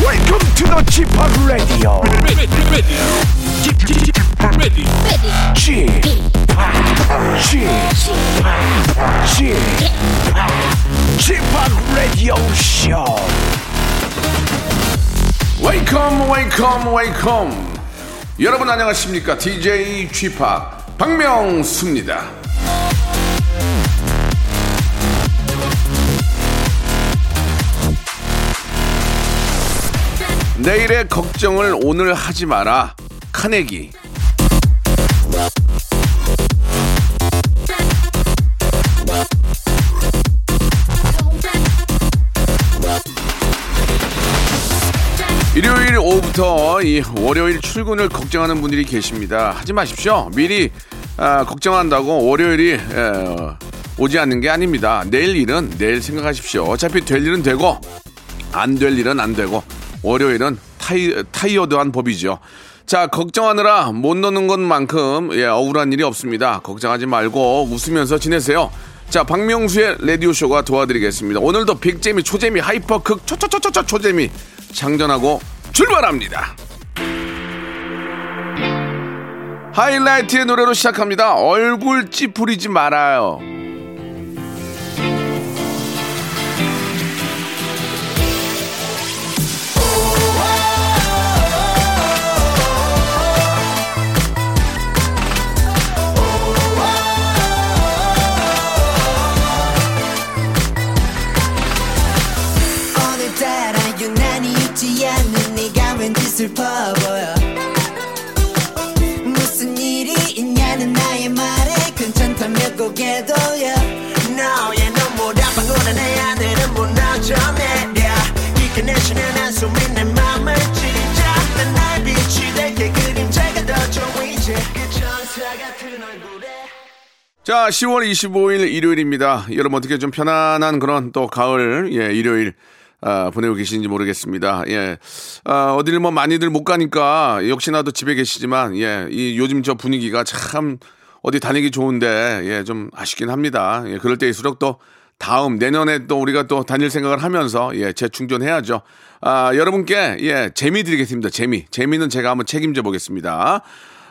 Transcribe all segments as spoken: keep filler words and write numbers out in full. Welcome to the 지팍 Radio. Ready, ready, 지팍 Radio. 지팍, 지팍, 지팍, 지팍 Radio Show. Welcome, welcome, welcome. 여러분 안녕하십니까? 디제이 지팍 박명수입니다. 내일의 걱정을 오늘 하지 마라. 카네기. 일요일 오후부터 이 월요일 출근을 걱정하는 분들이 계십니다. 하지 마십시오. 미리 아, 걱정한다고 월요일이 에, 오지 않는 게 아닙니다. 내일 일은 내일 생각하십시오. 어차피 될 일은 되고 안 될 일은 안 되고 월요일은 타이, 타이어드한 법이죠. 자, 걱정하느라 못 노는 것만큼 예, 억울한 일이 없습니다. 걱정하지 말고 웃으면서 지내세요. 자, 박명수의 라디오쇼가 도와드리겠습니다. 오늘도 빅재미, 초재미, 하이퍼극, 초초초초초 초재미 장전하고 출발합니다. 하이라이트의 노래로 시작합니다. 얼굴 찌푸리지 말아요. 슬퍼보여 무슨 일이 있냐는 나의 말에 괜찮다며 고개 돌려 너의 눈물아 방울아 내 하늘은 무너져 내려 이 끝내주는 한숨이 내 맘을 찢어 난 나의 빛이 될게 그림자가 더 좋아 이제 그 천사 같은 얼굴에 자 시월 이십오일 일요일입니다. 여러분 어떻게 좀 편안한 그런 또 가을 예 일요일 아, 보내고 계시는지 모르겠습니다. 예. 아, 어딜 뭐 많이들 못 가니까 역시나도 집에 계시지만, 예. 이 요즘 저 분위기가 참 어디 다니기 좋은데, 예. 좀 아쉽긴 합니다. 예. 그럴 때일수록 또 다음, 내년에 또 우리가 또 다닐 생각을 하면서, 예. 재충전해야죠. 아, 여러분께, 예. 재미 드리겠습니다. 재미. 재미는 제가 한번 책임져 보겠습니다.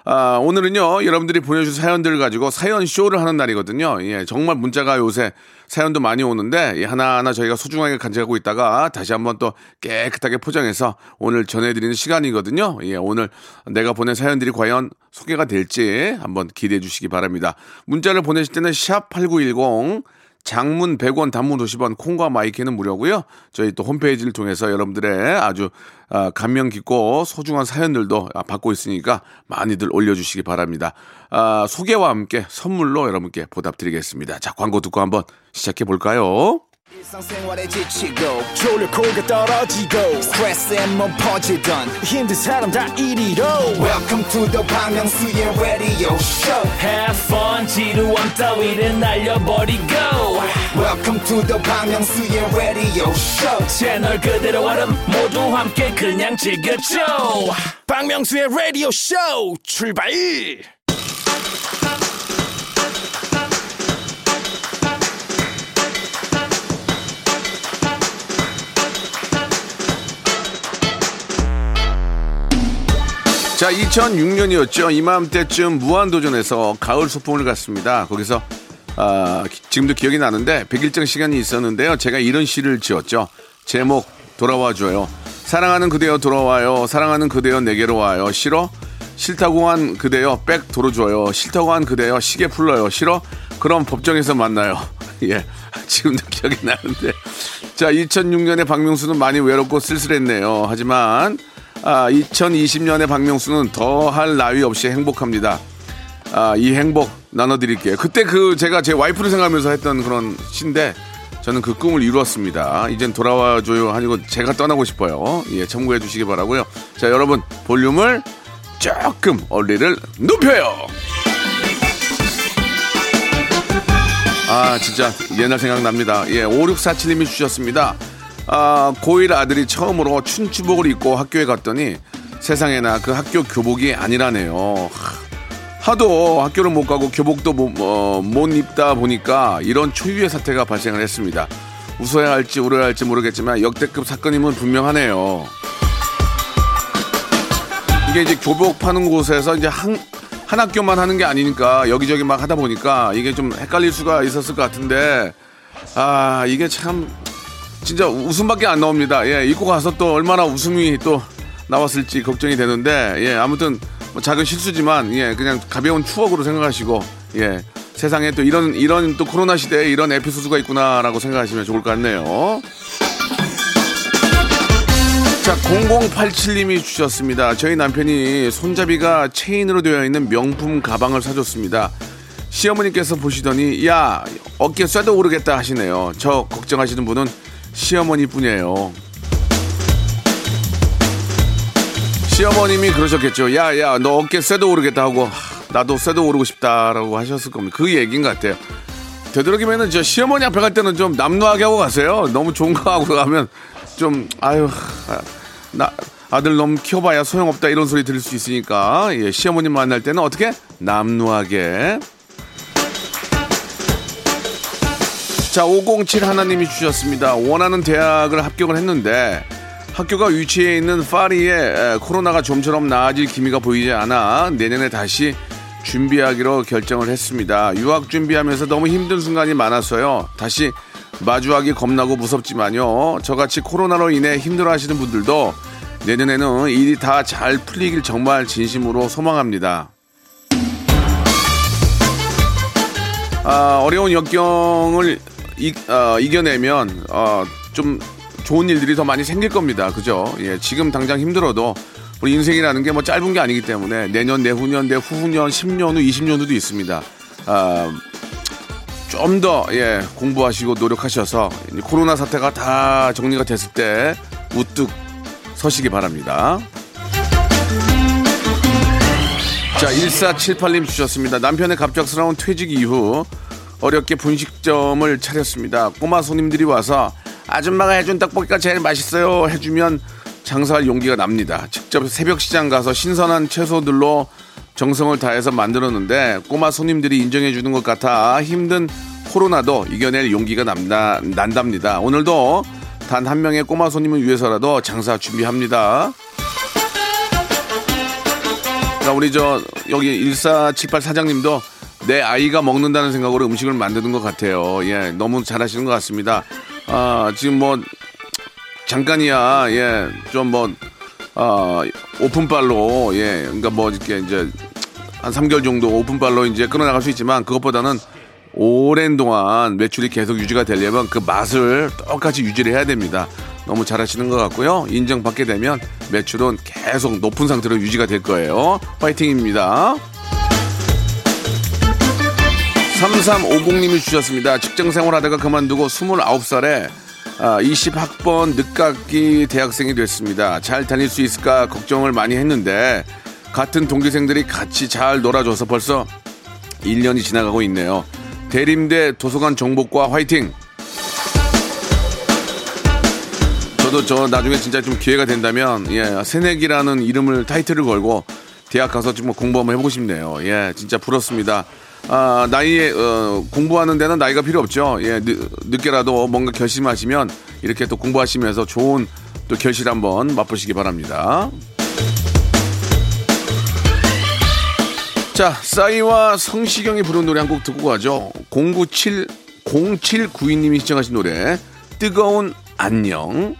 아, 오늘은요, 여러분들이 보내주신 사연들을 가지고 사연 쇼를 하는 날이거든요. 예, 정말 문자가 요새 사연도 많이 오는데, 예, 하나하나 저희가 소중하게 간직하고 있다가 다시 한번 또 깨끗하게 포장해서 오늘 전해드리는 시간이거든요. 예, 오늘 내가 보낸 사연들이 과연 소개가 될지 한번 기대해 주시기 바랍니다. 문자를 보내실 때는 샵 팔구일공, 장문 백 원, 단문 오십 원, 콩과 마이키는 무료고요. 저희 또 홈페이지를 통해서 여러분들의 아주 감명 깊고 소중한 사연들도 받고 있으니까 많이들 올려주시기 바랍니다. 아, 소개와 함께 선물로 여러분께 보답드리겠습니다. 자, 광고 듣고 한번 시작해 볼까요? 일상생활에 지치고, 졸려 코가 떨어지고, 스트레스에 몸 퍼지던, 힘든 사람 다 이리로. Welcome to the 박명수의 radio show. Have fun, 지루함 따위를 날려버리고. Welcome to the 박명수의 radio show. 채널 그대로 와름 모두 함께 그냥 즐겨줘. 박명수의 radio show, 출발! 자, 이천육년이었죠. 이맘때쯤 무한도전에서 가을 소풍을 갔습니다. 거기서 아, 기, 지금도 기억이 나는데 백일장 시간이 있었는데요. 제가 이런 시를 지었죠. 제목 돌아와줘요. 사랑하는 그대여 돌아와요. 사랑하는 그대여 내게로 와요. 싫어? 싫다고 한 그대여 백 돌아줘요. 싫다고 한 그대여 시계 풀러요. 싫어? 그럼 법정에서 만나요. 예, 지금도 기억이 나는데 자, 이천육년에 박명수는 많이 외롭고 쓸쓸했네요. 하지만 아, 이천이십년에 박명수는 더할 나위 없이 행복합니다. 아, 이 행복 나눠드릴게요. 그때 그 제가 제 와이프를 생각하면서 했던 그런 시인데 저는 그 꿈을 이루었습니다. 이젠 돌아와줘요. 아니고 제가 떠나고 싶어요. 예, 참고해 주시기 바라고요. 자, 여러분 볼륨을 조금 얼리를 높여요. 아, 진짜 옛날 생각납니다. 예, 오육사칠님이 주셨습니다. 아, 고일 아들이 처음으로 춘추복을 입고 학교에 갔더니 세상에나 그 학교 교복이 아니라네요. 하도 학교를 못 가고 교복도 못, 어, 못 입다 보니까 이런 초유의 사태가 발생을 했습니다. 웃어야 할지 울어야 할지 모르겠지만 역대급 사건임은 분명하네요. 이게 이제 교복 파는 곳에서 이제 한, 한 학교만 하는 게 아니니까 여기저기 막 하다 보니까 이게 좀 헷갈릴 수가 있었을 것 같은데, 아, 이게 참 진짜 웃음밖에 안 나옵니다. 예, 입고 가서 또 얼마나 웃음이 또 나왔을지 걱정이 되는데, 예, 아무튼 뭐 작은 실수지만, 예, 그냥 가벼운 추억으로 생각하시고, 예, 세상에 또 이런, 이런 또 코로나 시대에 이런 에피소드가 있구나라고 생각하시면 좋을 것 같네요. 자, 공공팔칠님이 주셨습니다. 저희 남편이 손잡이가 체인으로 되어 있는 명품 가방을 사줬습니다. 시어머니께서 보시더니 야, 어깨 쇠도 오르겠다 하시네요. 저 걱정하시는 분은 시어머니뿐이에요. 시어머님이 그러셨겠죠. 야야, 너 어깨 쇠도 오르겠다 하고 나도 쇠도 오르고 싶다라고 하셨을 겁니다. 그 얘기인 것 같아요. 되도록이면은 저 시어머니 앞에 갈 때는 좀 남루하게 하고 가세요. 너무 좋은 거 하고 가면 좀 아유, 나 아들 너무 키워봐야 소용없다 이런 소리 들을 수 있으니까, 예, 시어머님 만날 때는 어떻게 남루하게. 자, 오공칠 하나님이 주셨습니다. 원하는 대학을 합격을 했는데 학교가 위치해 있는 파리에 코로나가 좀처럼 나아질 기미가 보이지 않아 내년에 다시 준비하기로 결정을 했습니다. 유학 준비하면서 너무 힘든 순간이 많았어요. 다시 마주하기 겁나고 무섭지만요. 저같이 코로나로 인해 힘들어하시는 분들도 내년에는 일이 다 잘 풀리길 정말 진심으로 소망합니다. 아, 어려운 역경을 이, 어, 이겨내면 어, 좀 좋은 일들이 더 많이 생길 겁니다. 그죠? 예, 지금 당장 힘들어도 우리 인생이라는 게 뭐 짧은 게 아니기 때문에 내년, 내후년, 내후후년, 십 년 후, 이십 년 후도 있습니다. 아, 좀 더, 예, 공부하시고 노력하셔서 코로나 사태가 다 정리가 됐을 때 우뚝 서시기 바랍니다. 자, 일사칠팔님 주셨습니다. 남편의 갑작스러운 퇴직 이후 어렵게 분식점을 차렸습니다. 꼬마 손님들이 와서 아줌마가 해준 떡볶이가 제일 맛있어요 해주면 장사할 용기가 납니다. 직접 새벽 시장 가서 신선한 채소들로 정성을 다해서 만들었는데 꼬마 손님들이 인정해주는 것 같아 힘든 코로나도 이겨낼 용기가 난다, 난답니다. 오늘도 단 한 명의 꼬마 손님을 위해서라도 장사 준비합니다. 자, 우리 저 여기 일사칠팔 사장님도 내 아이가 먹는다는 생각으로 음식을 만드는 것 같아요. 예, 너무 잘하시는 것 같습니다. 아, 지금 뭐 잠깐이야, 예, 좀 뭐 어, 오픈발로, 예, 그러니까 뭐 이렇게 이제 한 삼 개월 정도 오픈발로 이제 끌어나갈 수 있지만 그것보다는 오랜 동안 매출이 계속 유지가 되려면 그 맛을 똑같이 유지를 해야 됩니다. 너무 잘하시는 것 같고요. 인정받게 되면 매출은 계속 높은 상태로 유지가 될 거예요. 파이팅입니다. 삼삼오공님이 주셨습니다. 직장생활하다가 그만두고 스물아홉 살에 아, 이십 학번 늦깎이 대학생이 됐습니다. 잘 다닐 수 있을까 걱정을 많이 했는데 같은 동기생들이 같이 잘 놀아줘서 벌써 일 년이 지나가고 있네요. 대림대 도서관 정보과 화이팅! 저도 저 나중에 진짜 좀 기회가 된다면, 예, 새내기라는 이름을 타이틀을 걸고 대학 가서 좀 공부 한번 해보고 싶네요. 예, 진짜 부럽습니다. 아, 나이에, 어, 공부하는 데는 나이가 필요 없죠. 예, 늦, 늦게라도 뭔가 결심하시면 이렇게 또 공부하시면서 좋은 또 결실 한번 맛보시기 바랍니다. 자, 싸이와 성시경이 부른 노래 한 곡 듣고 가죠. 공구칠, 공칠구이님이 시청하신 노래, 뜨거운 안녕.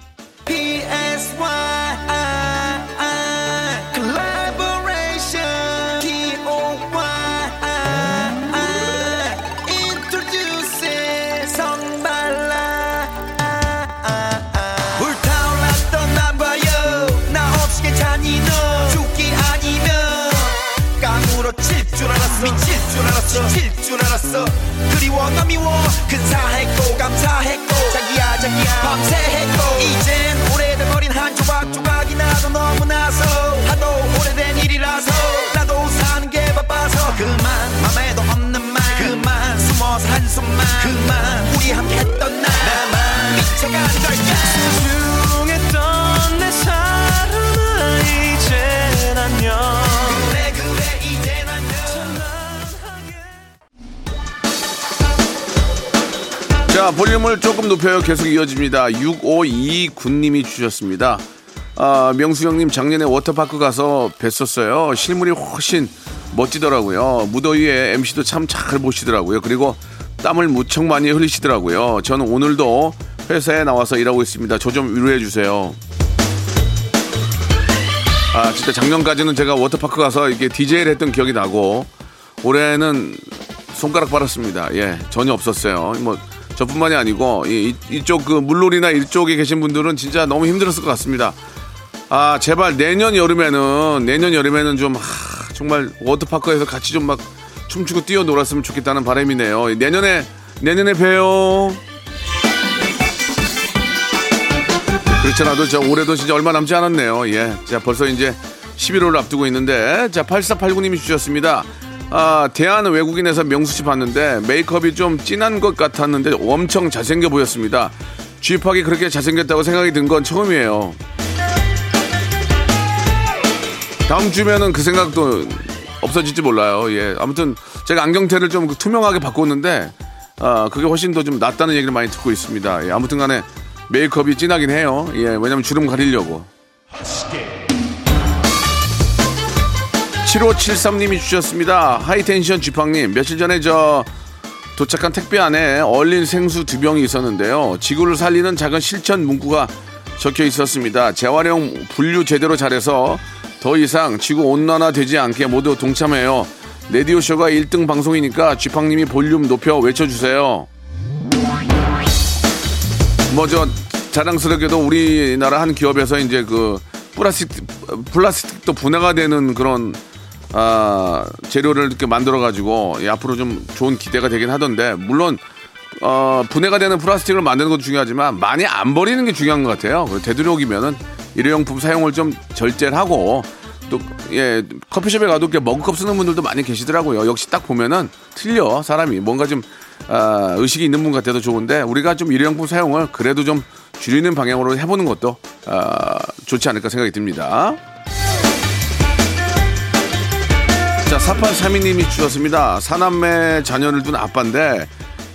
미칠 줄 알았어 지칠 줄 알았어 그리워 너 미워 근사했고 감사했고 자기야 자기야 밤새했고 이젠 오래된 버린 한 조각 조각이 나도 너무나서 하도 오래된 일이라서 나도 사는 게 바빠서 그만 맘에도 없는 말 그만 숨어서 한숨만 그만 우리 함께 했던 날 나만 미쳐간 걸까 소중했던 내 사랑아 이젠 안녕 자, 볼륨을 조금 높여요. 계속 이어집니다. 육오이구님이 주셨습니다. 아, 명수 형님 작년에 워터파크 가서 뵀었어요. 실물이 훨씬 멋지더라고요. 무더위에 엠씨도 참 잘 보시더라고요. 그리고 땀을 무척 많이 흘리시더라고요. 저는 오늘도 회사에 나와서 일하고 있습니다. 저 좀 위로해 주세요. 아, 진짜 작년까지는 제가 워터파크 가서 이렇게 디제이를 했던 기억이 나고, 올해는 손가락 빨았습니다. 예, 전혀 없었어요. 뭐 저뿐만이 아니고 이, 이쪽 그 물놀이나 이쪽에 계신 분들은 진짜 너무 힘들었을 것 같습니다. 아, 제발 내년 여름에는 내년 여름에는 좀 하, 정말 워터파크에서 같이 좀 막 춤추고 뛰어 놀았으면 좋겠다는 바람이네요. 내년에 내년에 봬요. 그렇잖아도 저 올해도 진짜 얼마 남지 않았네요. 예, 자 벌써 이제 십일월을 앞두고 있는데, 자 팔사팔구님이 주셨습니다. 아, 대한 외국인에서 명수 씨 봤는데 메이크업이 좀 진한 것 같았는데 엄청 잘생겨 보였습니다. 쥐팍이 그렇게 잘생겼다고 생각이 든 건 처음이에요. 다음 주면은 그 생각도 없어질지 몰라요. 예, 아무튼 제가 안경테를 좀 투명하게 바꿨는데 아, 그게 훨씬 더 좀 낫다는 얘기를 많이 듣고 있습니다. 예, 아무튼간에 메이크업이 진하긴 해요. 예, 왜냐면 주름 가리려고. 칠오칠삼님이 주셨습니다. 하이텐션 쥐팡님, 며칠 전에 저 도착한 택배 안에 얼린 생수 두 병이 있었는데요. 지구를 살리는 작은 실천 문구가 적혀 있었습니다. 재활용 분류 제대로 잘해서 더 이상 지구 온난화 되지 않게 모두 동참해요. 라디오쇼가 일 등 방송이니까 쥐팡님이 볼륨 높여 외쳐주세요. 뭐 저 자랑스럽게도 우리나라 한 기업에서 이제 그 플라스틱, 플라스틱도 분해가 되는 그런 아, 재료를 이렇게 만들어가지고, 예, 앞으로 좀 좋은 기대가 되긴 하던데, 물론, 어, 분해가 되는 플라스틱을 만드는 것도 중요하지만, 많이 안 버리는 게 중요한 것 같아요. 되도록이면은, 일회용품 사용을 좀 절제를 하고, 또, 예, 커피숍에 가도 이렇게 머그컵 쓰는 분들도 많이 계시더라고요. 역시 딱 보면은, 틀려, 사람이. 뭔가 좀, 아, 의식이 있는 분 같아도 좋은데, 우리가 좀 일회용품 사용을 그래도 좀 줄이는 방향으로 해보는 것도, 아, 좋지 않을까 생각이 듭니다. 자, 사팔삼이님이 주셨습니다. 사남매 자녀를 둔 아빠인데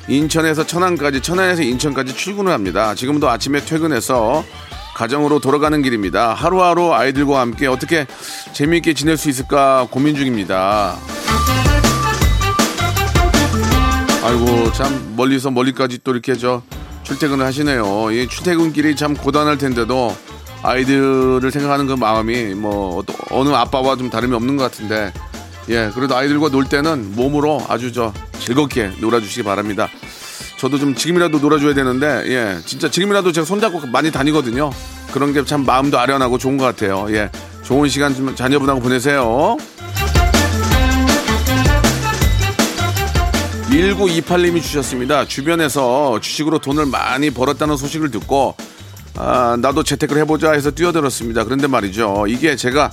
인천에서 천안까지, 천안에서 인천까지 출근을 합니다. 지금도 아침에 퇴근해서 가정으로 돌아가는 길입니다. 하루하루 아이들과 함께 어떻게 재미있게 지낼 수 있을까 고민 중입니다. 아이고, 참 멀리서 멀리까지 또 이렇게 저 출퇴근을 하시네요. 이 출퇴근길이 참 고단할 텐데도 아이들을 생각하는 그 마음이 뭐 어느 아빠와 좀 다름이 없는 것 같은데, 예, 그래도 아이들과 놀 때는 몸으로 아주 저 즐겁게 놀아주시기 바랍니다. 저도 좀 지금이라도 놀아줘야 되는데, 예, 진짜 지금이라도 제가 손잡고 많이 다니거든요. 그런 게 참 마음도 아련하고 좋은 것 같아요. 예, 좋은 시간 좀 자녀분하고 보내세요. 일구이팔님이 주셨습니다. 주변에서 주식으로 돈을 많이 벌었다는 소식을 듣고, 아, 나도 재테크를 해보자 해서 뛰어들었습니다. 그런데 말이죠, 이게 제가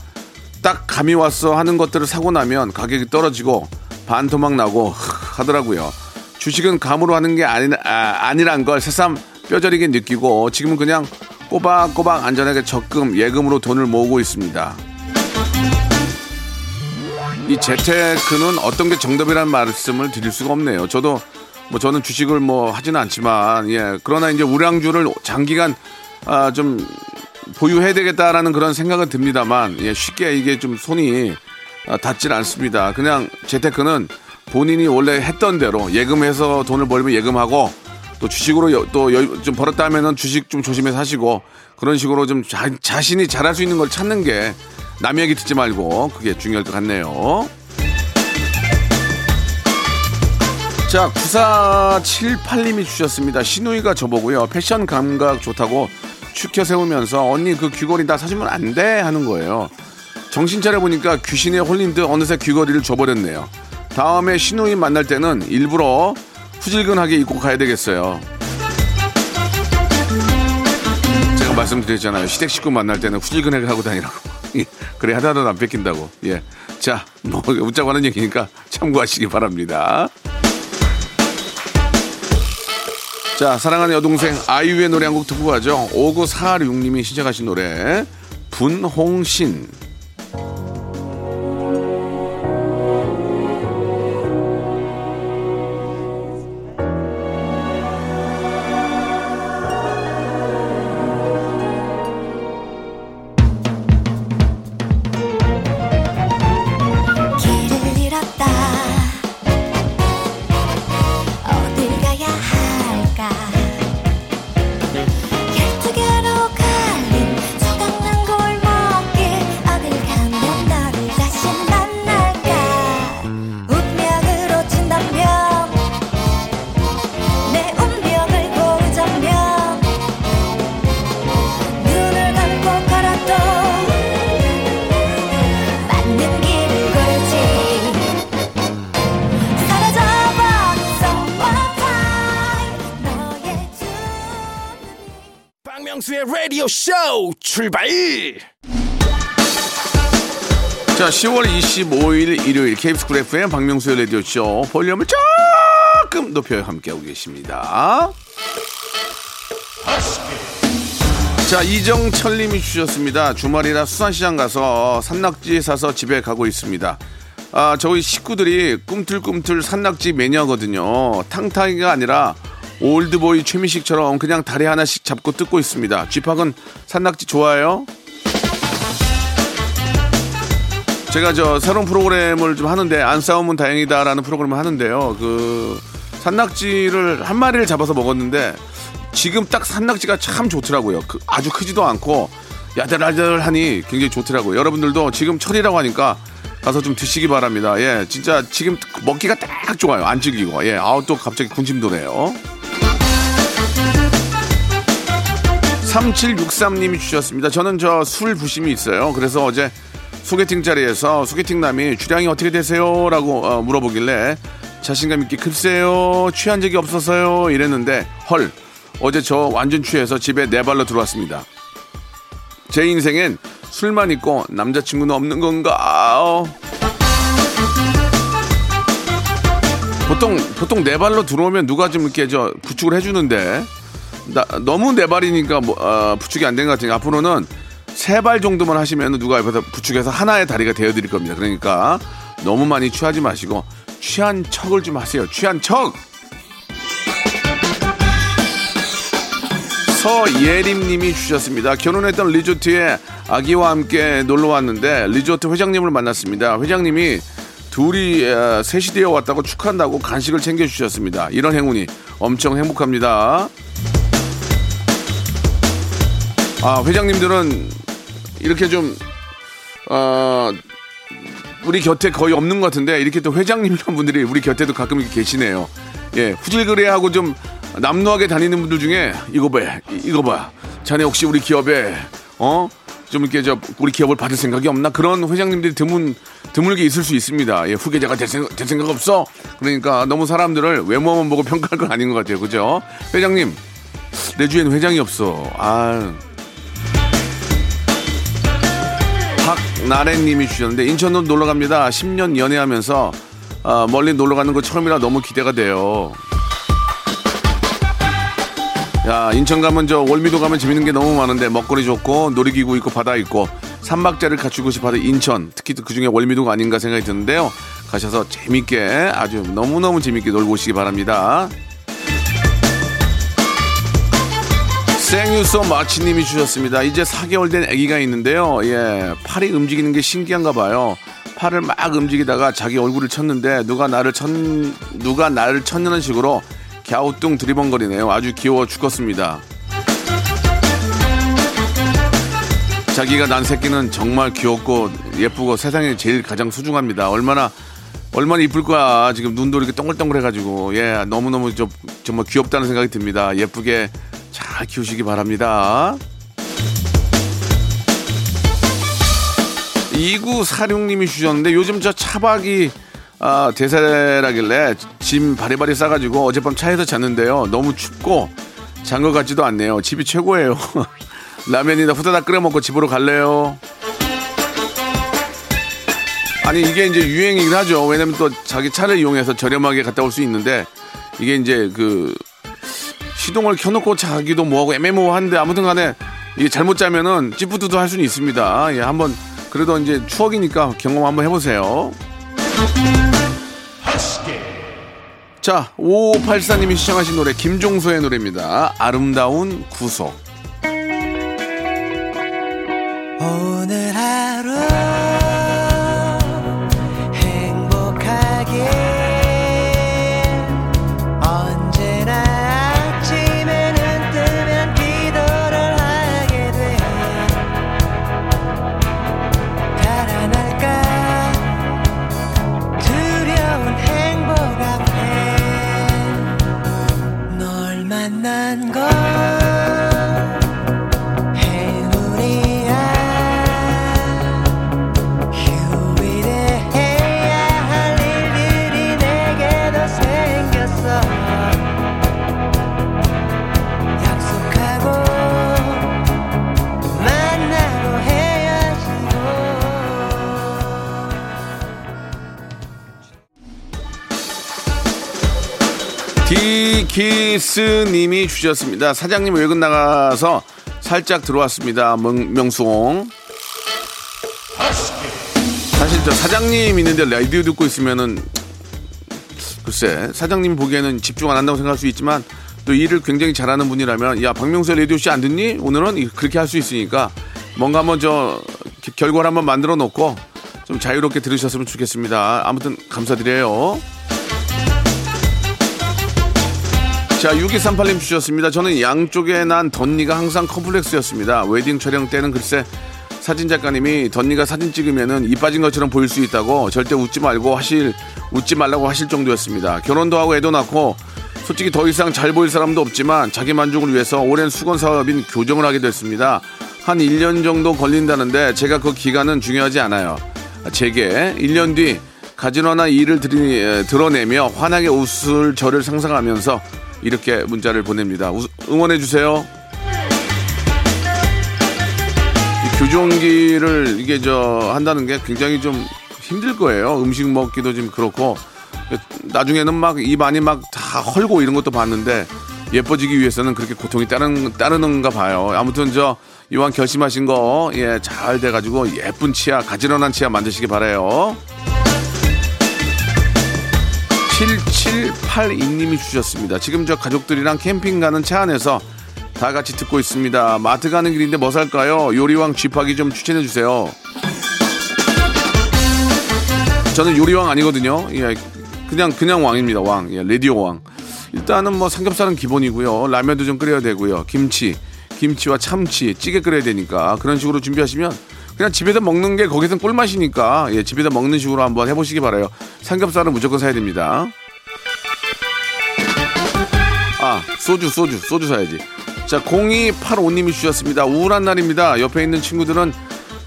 딱 감이 왔어 하는 것들을 사고 나면 가격이 떨어지고 반토막 나고 하더라고요. 주식은 감으로 하는 게 아니, 아, 아니란 걸 새삼 뼈저리게 느끼고 지금은 그냥 꼬박꼬박 안전하게 적금, 예금으로 돈을 모으고 있습니다. 이 재테크는 어떤 게 정답이라는 말씀을 드릴 수가 없네요. 저도 뭐 저는 주식을 뭐 하지는 않지만, 예, 그러나 이제 우량주를 장기간 아, 좀 보유해야 되겠다라는 그런 생각은 듭니다만, 예, 쉽게 이게 좀 손이 아, 닿질 않습니다. 그냥 재테크는 본인이 원래 했던 대로 예금해서 돈을 벌면 예금하고, 또 주식으로 또 좀 벌었다 하면은 주식 좀 조심해서 하시고, 그런 식으로 좀 자, 자신이 잘할 수 있는 걸 찾는 게, 남의 얘기 듣지 말고 그게 중요할 것 같네요. 자, 구사칠팔님이 주셨습니다. 시누이가 저보고요, 패션 감각 좋다고 축혀 세우면서 언니 그 귀걸이 나 사주면 안 돼 하는 거예요. 정신 차려보니까 귀신에 홀린 듯 어느새 귀걸이를 줘버렸네요. 다음에 시누이 만날 때는 일부러 후질근하게 입고 가야 되겠어요. 제가 말씀드렸잖아요. 시댁 식구 만날 때는 후질근하게 하고 다니라고. 그래, 하나도 안 뺏긴다고. 예, 자, 뭐 웃자고 하는 얘기니까 참고하시기 바랍니다. 자, 사랑하는 여동생 아이유의 노래 한 곡 듣고 가죠. 오구사육님이 신청하신 노래, 분홍신. 박명수의 라디오 쇼 출발. 자, 시월 이십오일 일요일 케이비에스 쿨 에프엠 박명수의 라디오 쇼 볼륨을 조금 높여 함께하고 계십니다. 자, 이정철님이 주셨습니다. 주말이라 수산시장 가서 산낙지 사서 집에 가고 있습니다. 아, 저희 식구들이 꿈틀꿈틀 산낙지 매니아거든요. 탕탕이가 아니라 올드보이 최민식처럼 그냥 다리 하나씩 잡고 뜯고 있습니다. 쥐팍은 산낙지 좋아해요? 제가 저 새로운 프로그램을 좀 하는데, 안 싸우면 다행이다라는 프로그램을 하는데요. 그 산낙지를 한 마리를 잡아서 먹었는데 지금 딱 산낙지가 참 좋더라고요. 그 아주 크지도 않고 야들야들하니 굉장히 좋더라고요. 여러분들도 지금 철이라고 하니까 가서 좀 드시기 바랍니다. 예, 진짜 지금 먹기가 딱 좋아요. 안 질기고. 예, 아우 또 갑자기 군침 도네요. 삼칠육삼님이 주셨습니다. 저는 저 술 부심이 있어요. 그래서 어제 소개팅 자리에서 소개팅 남이 주량이 어떻게 되세요? 라고 어, 물어보길래 자신감 있게 글쎄요, 취한 적이 없어서요 이랬는데, 헐, 어제 저 완전 취해서 집에 네 발로 들어왔습니다. 제 인생엔 술만 있고 남자친구는 없는 건가? 보통 보통 네 발로 들어오면 누가 좀 이렇게 저 부축을 해주는데, 나, 너무 네 발이니까 뭐, 어, 부축이 안 된 것 같으니까 앞으로는 세 발 정도만 하시면 누가 옆에서 부축해서 하나의 다리가 되어드릴 겁니다. 그러니까 너무 많이 취하지 마시고 취한 척을 좀 하세요. 취한 척. 서예림님이 주셨습니다. 결혼했던 리조트에 아기와 함께 놀러 왔는데 리조트 회장님을 만났습니다. 회장님이 둘이 에, 셋이 되어 왔다고 축한다고 간식을 챙겨주셨습니다. 이런 행운이 엄청 행복합니다. 아, 회장님들은 이렇게 좀 어, 우리 곁에 거의 없는 것 같은데 이렇게 또 회장님이란 분들이 우리 곁에도 가끔 이렇게 계시네요. 예, 후질그레하고 좀 남노하게 다니는 분들 중에 이거 봐, 이거 봐. 자네 혹시 우리 기업에 어? 좀 이렇게 저 우리 기업을 받을 생각이 없나? 그런 회장님들이 드문 드물게 있을 수 있습니다. 예, 후계자가 될 생각, 될 생각 없어. 그러니까 너무 사람들을 외모만 보고 평가할 건 아닌 것 같아요. 그죠? 회장님, 내 주엔 회장이 없어. 아. 박나래님이 주셨는데, 인천으로 놀러 갑니다. 십 년 연애하면서 아, 멀리 놀러 가는 거 처음이라 너무 기대가 돼요. 야, 인천 가면 저 월미도 가면 재밌는 게 너무 많은데, 먹거리 좋고 놀이기구 있고 바다 있고 삼박자를 갖추고 싶어서 인천, 특히 그중에 월미도가 아닌가 생각이 드는데요. 가셔서 재밌게, 아주 너무너무 재밌게 놀고 오시기 바랍니다. 생유소 마치님이 주셨습니다. 이제 사 개월 된 아기가 있는데요. 예, 팔이 움직이는 게 신기한가 봐요. 팔을 막 움직이다가 자기 얼굴을 쳤는데 누가 나를 쳤, 누가 나를 쳤냐는 식으로 갸우뚱 드리번거리네요. 아주 귀여워 죽겠습니다. 자기가 난 새끼는 정말 귀엽고 예쁘고 세상에 제일 가장 소중합니다. 얼마나 얼마나 이쁠 거야. 지금 눈도 이렇게 동글동글 해가지고, 예, 너무너무 저, 정말 귀엽다는 생각이 듭니다. 예쁘게 잘 키우시기 바랍니다. 이구사육님이 주셨는데, 요즘 저 차박이 아, 대세라길래 짐 바리바리 싸가지고 어젯밤 차에서 잤는데요. 너무 춥고 잔 것 같지도 않네요. 집이 최고예요. 라면이나 후다닥 끓여 먹고 집으로 갈래요. 아니, 이게 이제 유행이긴 하죠. 왜냐면 또 자기 차를 이용해서 저렴하게 갔다 올 수 있는데, 이게 이제 그 시동을 켜놓고 자기도 뭐하고 애매모호한데, 아무튼 간에 이게 잘못 자면은 찌뿌두두 할 수는 있습니다. 예, 한번 그래도 이제 추억이니까 경험 한번 해보세요. 자, 오오팔사님이 시청하신 노래 김종서의 노래입니다. 아름다운 구속. 오늘 하루 행복하게 언제나 아침에 눈 뜨면 기도를 하게 돼. 달아날까 두려운 행복 앞에 널 만난 걸. 키스님이 주셨습니다. 사장님 외근 나가서 살짝 들어왔습니다. 명, 명수홍. 사실 저 사장님 있는데 라디오 듣고 있으면은 글쎄 사장님 보기에는 집중 안 한다고 생각할 수 있지만 또 일을 굉장히 잘하는 분이라면 야 박명수의 라디오 씨 안 듣니? 오늘은 그렇게 할 수 있으니까 뭔가 한번 저 결과를 한번 만들어 놓고 좀 자유롭게 들으셨으면 좋겠습니다. 아무튼 감사드려요. 자, 육이삼팔 님 주셨습니다. 저는 양쪽에 난 덧니가 항상 컴플렉스였습니다. 웨딩 촬영 때는 글쎄 사진작가님이 덧니가 사진 찍으면은 이 빠진 것처럼 보일 수 있다고 절대 웃지 말고 하실 웃지 말라고 하실 정도였습니다. 결혼도 하고 애도 낳고 솔직히 더 이상 잘 보일 사람도 없지만 자기 만족을 위해서 오랜 수건 사업인 교정을 하게 됐습니다. 한 일 년 정도 걸린다는데 제가 그 기간은 중요하지 않아요. 제게 일 년 뒤 가지런한 일을 드리, 드러내며 환하게 웃을 저를 상상하면서 이렇게 문자를 보냅니다. 응원해주세요. 교정기를 이게 저 한다는 게 굉장히 좀 힘들 거예요. 음식 먹기도 좀 그렇고 나중에는 막 입 안이 막 다 헐고 이런 것도 봤는데 예뻐지기 위해서는 그렇게 고통이 따른, 따르는가 봐요. 아무튼 저 이왕 결심하신 거 예, 잘 돼가지고 예쁜 치아 가지런한 치아 만드시기 바라요. 칠칠팔이 님이 주셨습니다. 지금 저 가족들이랑 캠핑 가는 차 안에서 다 같이 듣고 있습니다. 마트 가는 길인데 뭐 살까요? 요리왕 쥐파기 좀 추천해 주세요. 저는 요리왕 아니거든요. 예, 그냥 그냥 왕입니다. 왕, 예, 라디오 왕. 일단은 뭐 삼겹살은 기본이고요. 라면도 좀 끓여야 되고요. 김치, 김치와 참치, 찌개 끓여야 되니까 그런 식으로 준비하시면 그냥 집에서 먹는 게 거기선 꿀맛이니까 예, 집에서 먹는 식으로 한번 해보시기 바라요. 삼겹살은 무조건 사야 됩니다. 아, 소주, 소주, 소주 사야지. 자, 공이팔오 님이 주셨습니다. 우울한 날입니다. 옆에 있는 친구들은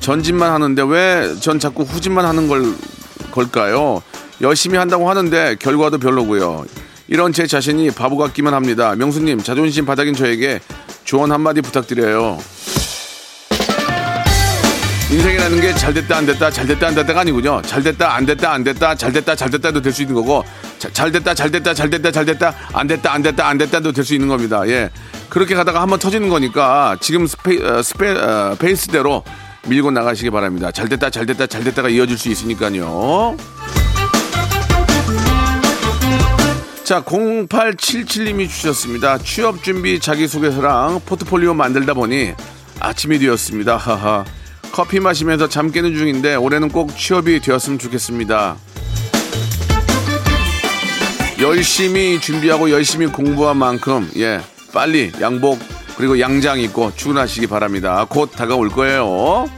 전진만 하는데 왜 전 자꾸 후진만 하는 걸, 걸까요? 열심히 한다고 하는데 결과도 별로고요. 이런 제 자신이 바보 같기만 합니다. 명수님, 자존심 바닥인 저에게 조언 한마디 부탁드려요. 인생이라는 게 잘됐다 안됐다 잘됐다 안됐다가 아니군요. 잘됐다 안됐다 안됐다 잘됐다 잘됐다도 될 수 있는 거고 자, 잘됐다 잘됐다 잘됐다 잘됐다 안됐다 안됐다 안됐다도 될 수 있는 겁니다. 예, 그렇게 가다가 한번 터지는 거니까 지금 스페, 스페, 어, 페이스대로 밀고 나가시기 바랍니다. 잘됐다 잘됐다 잘됐다가 이어질 수 있으니까요. 자, 공팔칠칠 님이 주셨습니다. 취업준비 자기소개서랑 포트폴리오 만들다 보니 아침이 되었습니다. 하하. 커피 마시면서 잠 깨는 중인데 올해는 꼭 취업이 되었으면 좋겠습니다. 열심히 준비하고 열심히 공부한 만큼 예 빨리 양복 그리고 양장 입고 출근하시기 바랍니다. 곧 다가올 거예요.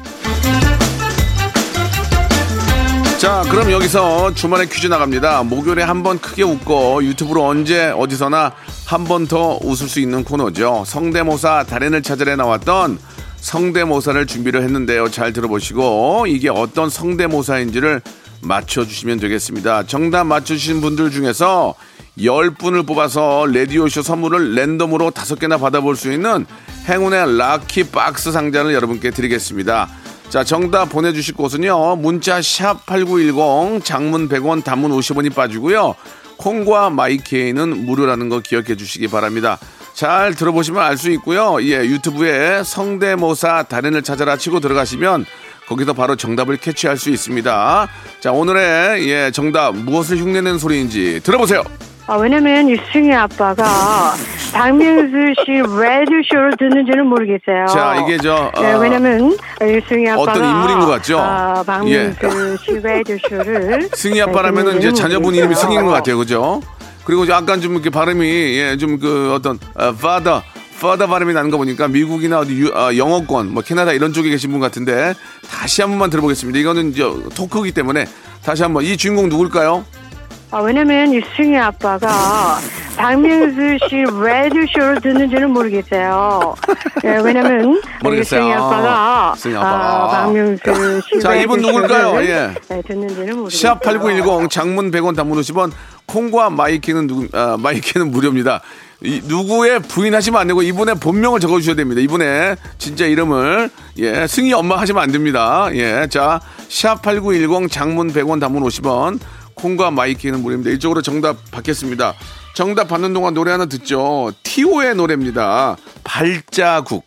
자, 그럼 여기서 주말에 퀴즈 나갑니다. 목요일에 한 번 크게 웃고 유튜브로 언제 어디서나 한 번 더 웃을 수 있는 코너죠. 성대모사 달인을 찾으러 나왔던 성대모사를 준비를 했는데요. 잘 들어보시고 이게 어떤 성대모사인지를 맞춰주시면 되겠습니다. 정답 맞춰주신 분들 중에서 열 분을 뽑아서 라디오쇼 선물을 랜덤으로 다섯 개나 받아볼 수 있는 행운의 라키 박스 상자를 여러분께 드리겠습니다. 자, 정답 보내주실 곳은요. 문자 샵 팔구일공, 장문 백 원, 단문 오십 원이 빠지고요. 콩과 마이케이는 무료라는 거 기억해 주시기 바랍니다. 잘 들어보시면 알 수 있고요. 예, 유튜브에 성대모사 달인을 찾아라 치고 들어가시면 거기서 바로 정답을 캐치할 수 있습니다. 자, 오늘의 예, 정답 무엇을 흉내낸 소리인지 들어보세요. 아, 왜냐면 유승희 아빠가 박명수 씨 라디오 쇼를 듣는지는 모르겠어요. 자, 이게 저 네, 어, 왜냐면 유승희 아빠가 어떤 인물인 것 같죠? 아, 박명수 씨 예. 라디오 쇼를 승희 아빠라면은 이제 자녀분 이름이 승희인 것 같아요, 그죠? 그리고 약간 좀 이렇게 발음이 예, 좀 그 어떤 어, father, father 발음이 나는 거 보니까 미국이나 어디 유, 어, 영어권, 뭐 캐나다 이런 쪽에 계신 분 같은데 다시 한 번만 들어보겠습니다. 이거는 이제 토크이기 때문에 다시 한번 이 주인공 누굴까요? 아, 왜냐면 유승희 아빠가 박명수 씨 라디오 쇼를 듣는지는 모르겠어요. 예, 왜냐면 모르겠어요. 유승희 아빠가 승희 아빠. 아, 박명수 씨 자, 이분 누굴까요? 예. 네, 듣는지는 모르겠어요. 샵팔구일공 장문 백 원 단문 오십 원 콩과 마이키는 누구 아, 마이키는 무료입니다. 이, 누구의 부인하시면 안 되고 이분의 본명을 적어 주셔야 됩니다. 이분의 진짜 이름을 예, 승희 엄마 하시면 안 됩니다. 예. 자, 샵팔구일공 장문 백 원 단문 오십 원 콩과 마이키는 무료입니다. 이쪽으로 정답 받겠습니다. 정답 받는 동안 노래 하나 듣죠. 티오의 노래입니다. 발자국.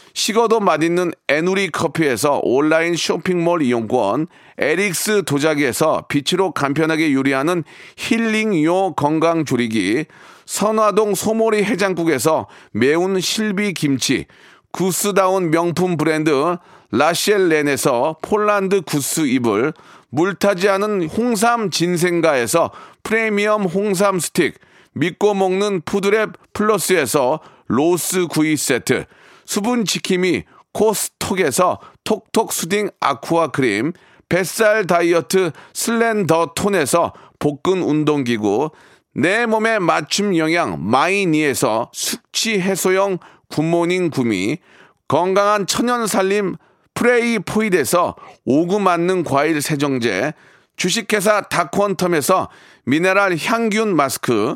식어도 맛있는 에누리 커피에서 온라인 쇼핑몰 이용권, 에릭스 도자기에서 빛으로 간편하게 요리하는 힐링요 건강조리기, 선화동 소모리 해장국에서 매운 실비 김치, 구스다운 명품 브랜드 라쉘렌에서 폴란드 구스 이불, 물타지 않은 홍삼 진생가에서 프리미엄 홍삼 스틱, 믿고 먹는 푸드랩 플러스에서 로스 구이 세트, 수분 지킴이 코스톡에서 톡톡 수딩 아쿠아 크림, 뱃살 다이어트 슬렌더 톤에서 복근 운동기구, 내 몸에 맞춤 영양 마이니에서 숙취 해소용 굿모닝 구미, 건강한 천연 살림 프레이 포이드에서 오구 맞는 과일 세정제, 주식회사 다콘텀에서 미네랄 향균 마스크,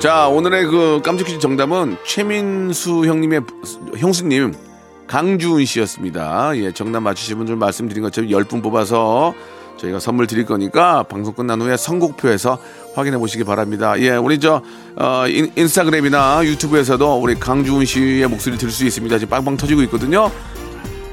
자, 오늘의 그 깜짝 퀴즈 정답은 최민수 형님의 형수님 강주은 씨였습니다. 예, 정답 맞추신 분들 말씀드린 것처럼 열 분 뽑아서 저희가 선물 드릴 거니까 방송 끝난 후에 선곡표에서 확인해 보시기 바랍니다. 예, 우리 저 어, 인, 인스타그램이나 유튜브에서도 우리 강주은 씨의 목소리 들을 수 있습니다. 지금 빵빵 터지고 있거든요.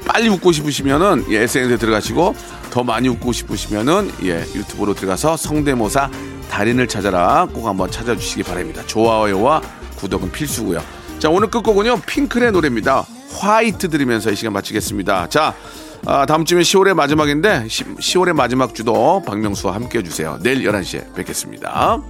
빨리 웃고 싶으시면은 예, 에스엔에스에 들어가시고, 더 많이 웃고 싶으시면은 예, 유튜브로 들어가서 성대모사 달인을 찾아라 꼭 한번 찾아주시기 바랍니다. 좋아요와 구독은 필수고요. 자, 오늘 끝곡은요, 핑클의 노래입니다. 화이트 들으면서 이 시간 마치겠습니다. 자, 아, 다음 주면 시월의 마지막인데 시월의 마지막 주도 박명수와 함께해 주세요. 내일 열한 시에 뵙겠습니다.